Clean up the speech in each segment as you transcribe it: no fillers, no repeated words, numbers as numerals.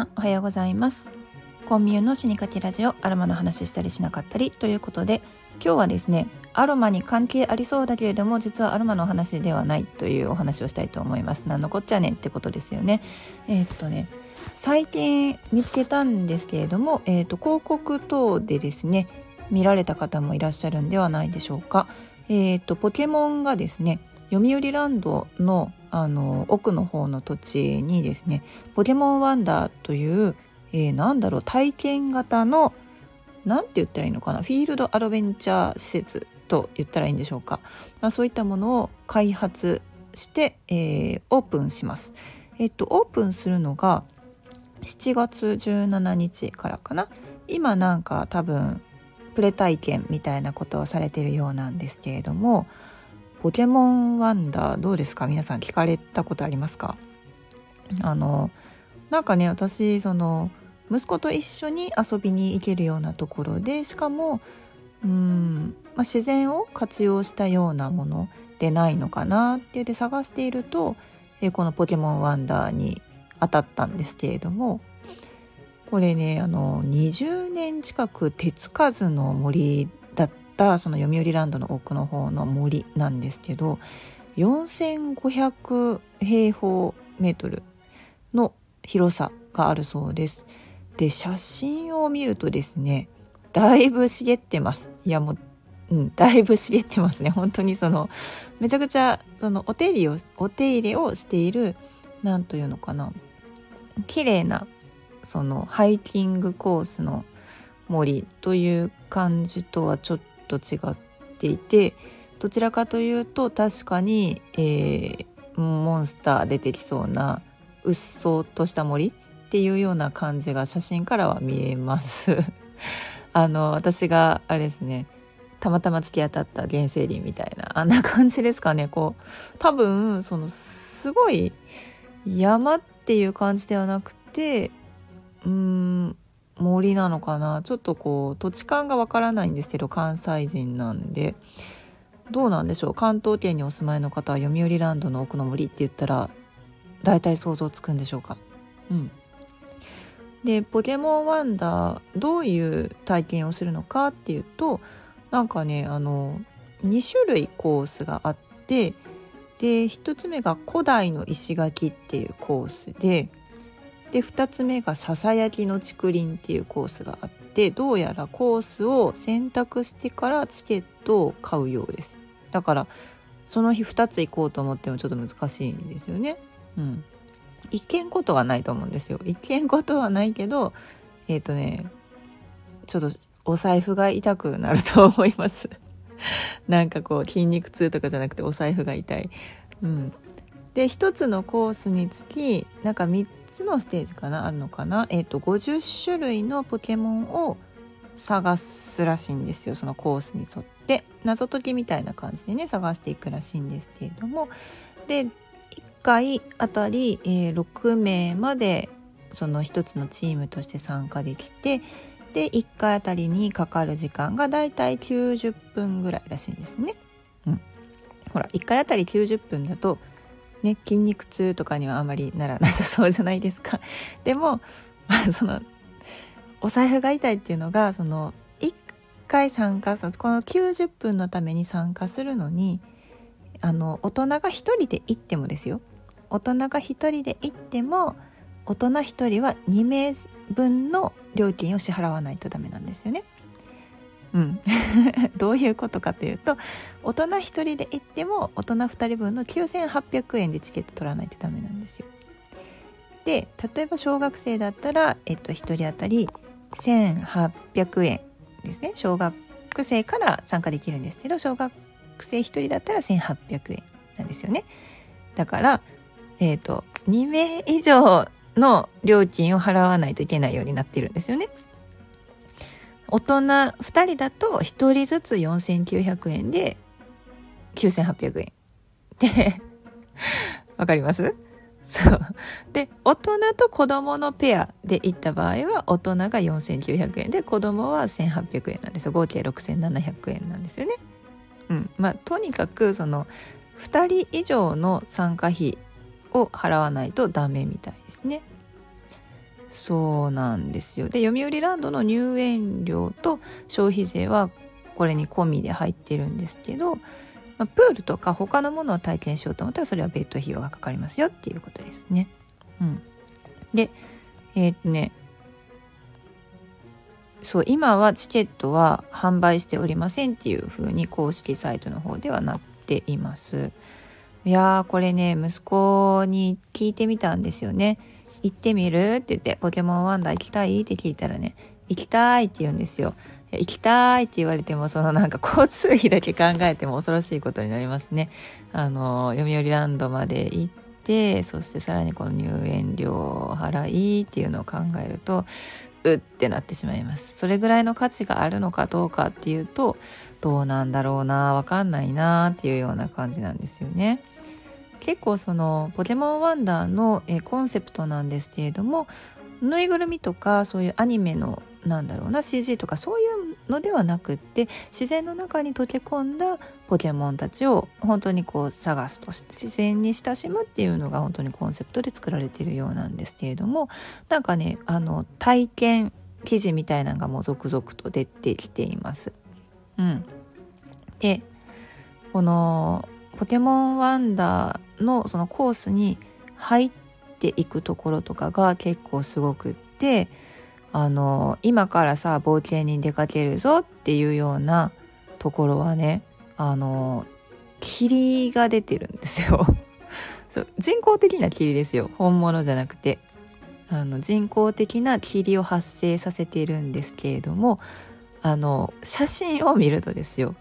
さんおはようございます。コンミュの死にかけラジオ、アロマの話したりしなかったりということで、今日はですね、アロマに関係ありそうだけれども実はアロマの話ではないというお話をしたいと思います。なんのこっちゃねんってことですよね。最近見つけたんですけれども、広告等でですね見られた方もいらっしゃるんではないでしょうか。ポケモンがですね、読売ランドの奥の方の土地にですね、ポケモンワンダーという体験型のフィールドアドベンチャー施設と言ったらいいんでしょうか、そういったものを開発して、オープンします、オープンするのが7月17日からかな。今なんか多分プレ体験みたいなことをされているようなんですけれども、ポケモンワンダーどうですか？皆さん聞かれたことありますか？私息子と一緒に遊びに行けるようなところで、しかも自然を活用したようなものでないのかなってで探していると、このポケモンワンダーに当たったんですけれども、これね20年近く手つかずの森だったその読売ランドの奥の方の森なんですけど、4500平方メートルの広さがあるそうです。で、写真を見るとですね、だいぶ茂ってます。だいぶ茂ってますね。本当にめちゃくちゃお手入れをしている、綺麗なハイキングコースの森という感じとはちょっと違っていて、どちらかというと確かに、モンスター出てきそうなうっそうとした森っていうような感じが写真からは見えます私がたまたま突き当たった原生林みたいな、あんな感じですかね。多分すごい山っていう感じではなくて、森なのかな。ちょっと土地勘がわからないんですけど、関西人なんでどうなんでしょう。関東圏にお住まいの方は読売ランドの奥の森って言ったらだいたい想像つくんでしょうか。で、ポケモンワンダーどういう体験をするのかっていうと、2種類コースがあって、で1つ目が古代の石垣っていうコースで、2つ目がささやきの竹林っていうコースがあって、どうやらコースを選択してからチケットを買うようです。だからその日2つ行こうと思ってもちょっと難しいんですよね。行けんことはないと思うんですよ。行けんことはないけどちょっとお財布が痛くなると思います筋肉痛とかじゃなくてお財布が痛い。で、一つのコースにつき3つのステージあるのかな。50種類のポケモンを探すらしいんですよ。そのコースに沿って謎解きみたいな感じでね、探していくらしいんですけれども、で1回あたり6名までその1つのチームとして参加できて、で1回あたりにかかる時間がだいたい90分ぐらいらしいんですね。1回あたり90分だとね、筋肉痛とかにはあまりならなさそうじゃないですか。でも、お財布が痛いっていうのが、1回参加するこの90分のために参加するのに、大人が一人で行ってもですよ、大人が一人で行っても大人一人は2名分の料金を支払わないとダメなんですよね。どういうことかというと、大人一人で行っても大人2人分の9800円でチケット取らないとダメなんですよ。で、例えば小学生だったら、1人当たり1800円ですね。小学生から参加できるんですけど、学生1人だったら1800円なんですよね。だから、2名以上の料金を払わないといけないようになってるんですよね。大人2人だと1人ずつ4900円で9800円でわかります？で、大人と子供のペアで行った場合は大人が4900円で子供は1800円なんですよ。合計6700円なんですよね。とにかく2人以上の参加費を払わないとダメみたいですね。そうなんですよ。で、読売ランドの入園料と消費税はこれに込みで入ってるんですけど、プールとか他のものを体験しようと思ったらそれは別途費用がかかりますよっていうことですね。うん、で、そう、今はチケットは販売しておりませんっていうふうに公式サイトの方ではなっています。いやー、これね、息子に聞いてみたんですよね。行ってみるって言って、ポケモンワンダー行きたいって聞いたらね、行きたいって言うんですよ。行きたいって言われても、そのなんか交通費だけ考えても恐ろしいことになりますね。読売ランドまで行って、そしてさらにこの入園料を払いっていうのを考えると、うってなってしまいます。それぐらいの価値があるのかどうかっていうと、どうなんだろうな、わかんないなっていうような感じなんですよね。結構そのポケモンワンダーのコンセプトなんですけれども、ぬいぐるみとかそういうアニメのなんだろうな CG とかそういうのではなくって、自然の中に溶け込んだポケモンたちを本当にこう探すと、自然に親しむっていうのが本当にコンセプトで作られているようなんですけれども、なんかね、体験記事みたいなのがもう続々と出てきています。うん、で、このポケモンワンダーのそのコースに入っていくところとかが結構すごくって、今からさ冒険に出かけるぞっていうようなところはね、霧が出てるんですよ。そう、人工的な霧ですよ、本物じゃなくて。人工的な霧を発生させているんですけれども、写真を見るとですよ、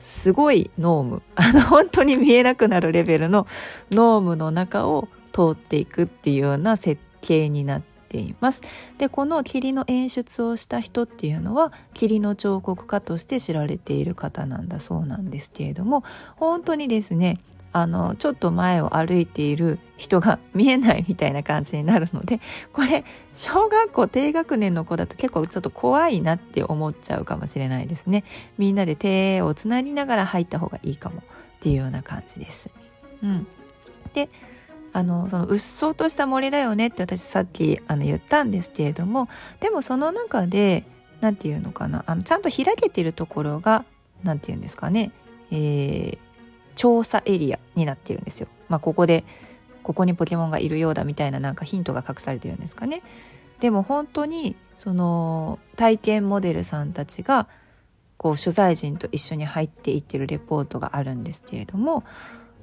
すごい濃霧、本当に見えなくなるレベルの濃霧の中を通っていくっていうような設計になっています。で、この霧の演出をした人っていうのは霧の彫刻家として知られている方なんだそうなんですけれども、本当にですね、ちょっと前を歩いている人が見えないみたいな感じになるので、これ小学校低学年の子だと結構ちょっと怖いなって思っちゃうかもしれないですね。みんなで手をつなぎながら入った方がいいかもっていうような感じです。うん、で、そのうっそうとした森だよねって私さっき言ったんですけれども、でもその中でなんていうのかな、ちゃんと開けているところがなんていうんですかね、調査エリアになっているんですよ。まあ、ここにポケモンがいるようだみたいな、なんかヒントが隠されてるんですかね。でも本当にその体験モデルさんたちがこう取材陣と一緒に入っていってるレポートがあるんですけれども、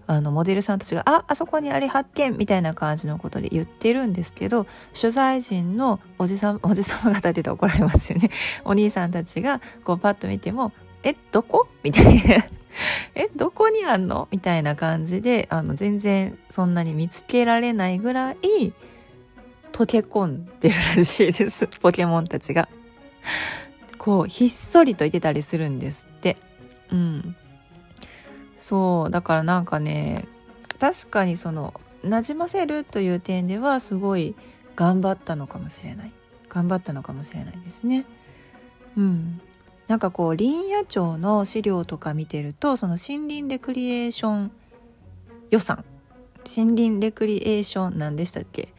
モデルさんたちがあそこにあれ発見みたいな感じのことで言ってるんですけど、取材陣のおじさま方って言ったら怒られますよね。お兄さんたちがこうパッと見ても、どこみたいなどこにあんのみたいな感じで、全然そんなに見つけられないぐらい溶け込んでるらしいです。ポケモンたちがこうひっそりといてたりするんですって。うん、そうだからなんかね、確かにその馴染ませるという点ではすごい頑張ったのかもしれないですね。うん、なんかこう林野庁の資料とか見てると、その森林レクリエーション予算、森林レクリエーションなんでしたっけ、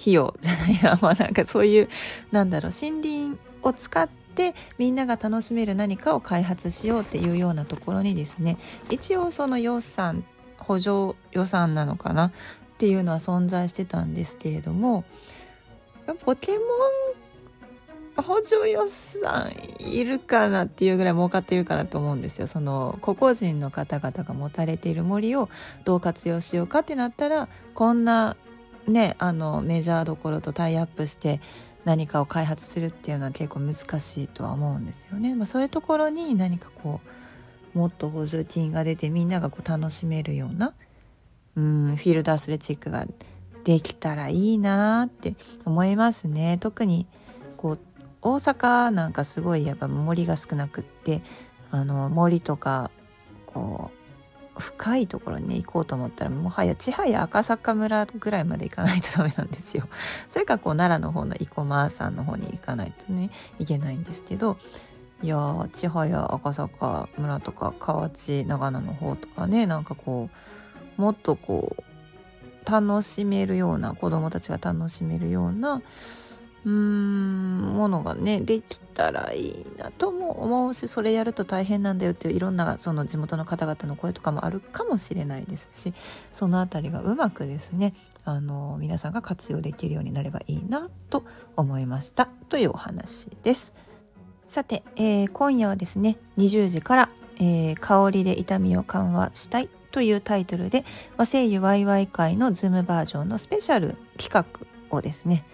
費用じゃないな、まあなんかそういうなんだろう、森林を使ってでみんなが楽しめる何かを開発しようっていうようなところにですね、一応その予算、補助予算なのかなっていうのは存在してたんですけれども、ポケモン補助予算いるかなっていうぐらい儲かっているかなと思うんですよ。その個々人の方々が持たれている森をどう活用しようかってなったら、こんなね、メジャーどころとタイアップして何かを開発するっていうのは結構難しいとは思うんですよね。まあ、そういうところに何かこうもっと補助金が出て、みんながこう楽しめるようなフィールドアスレチックができたらいいなって思いますね。特にこう大阪なんかすごいやっぱ森が少なくって、森とかこう深いところに、ね、行こうと思ったら、もはや千早赤坂村ぐらいまで行かないとダメなんですよ。それからこう奈良の方の生駒さんの方に行かないとねいけないんですけど、いやー、千早赤坂村とか河内長野の方とかね、なんかこうもっとこう楽しめるような、子どもたちが楽しめるようなものがねできたらいいなとも思うし、それやると大変なんだよっていういろんなその地元の方々の声とかもあるかもしれないですし、そのあたりがうまくですね皆さんが活用できるようになればいいなと思いましたというお話です。さて、今夜はですね20時から、香りで痛みを緩和したいというタイトルで和声優ワイワイ会のズームバージョンのスペシャル企画をですね、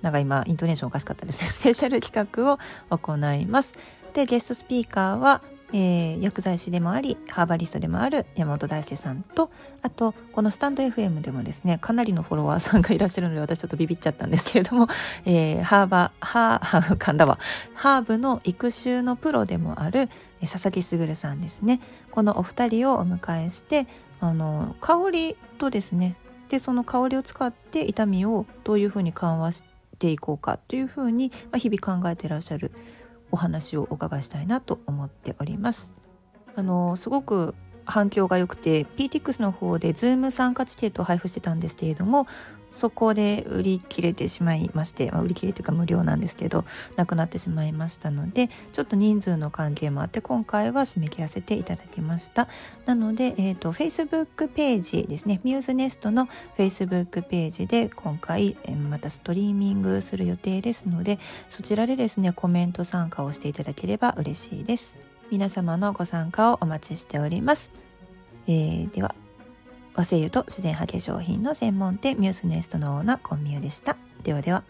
なんか今イントネーションおかしかったですね、スペシャル企画を行います。でゲストスピーカーは、薬剤師でもありハーバリストでもある山本大輔さんと、あとこのスタンド FM でもですねかなりのフォロワーさんがいらっしゃるので私ちょっとビビっちゃったんですけれども、ハーブの育種のプロでもある佐々木卓さんですね。このお二人をお迎えして香りとですね、でその香りを使って痛みをどういうふうに緩和していこうかというふうに日々考えていらっしゃるお話をお伺いしたいなと思っております。すごく反響が良くて PTX の方で Zoom 参加チケットを配布してたんですけれども、そこで売り切れてしまいまして、売り切れというか無料なんですけどなくなってしまいましたので、ちょっと人数の関係もあって今回は締め切らせていただきました。なので、Facebook ページですね、ミューズネストの Facebook ページで今回またストリーミングする予定ですので、そちらでですねコメント参加をしていただければ嬉しいです。皆様のご参加をお待ちしております。では和声優と自然派化粧品の専門店ミューズネストのオーナーコンミューでした。ではでは。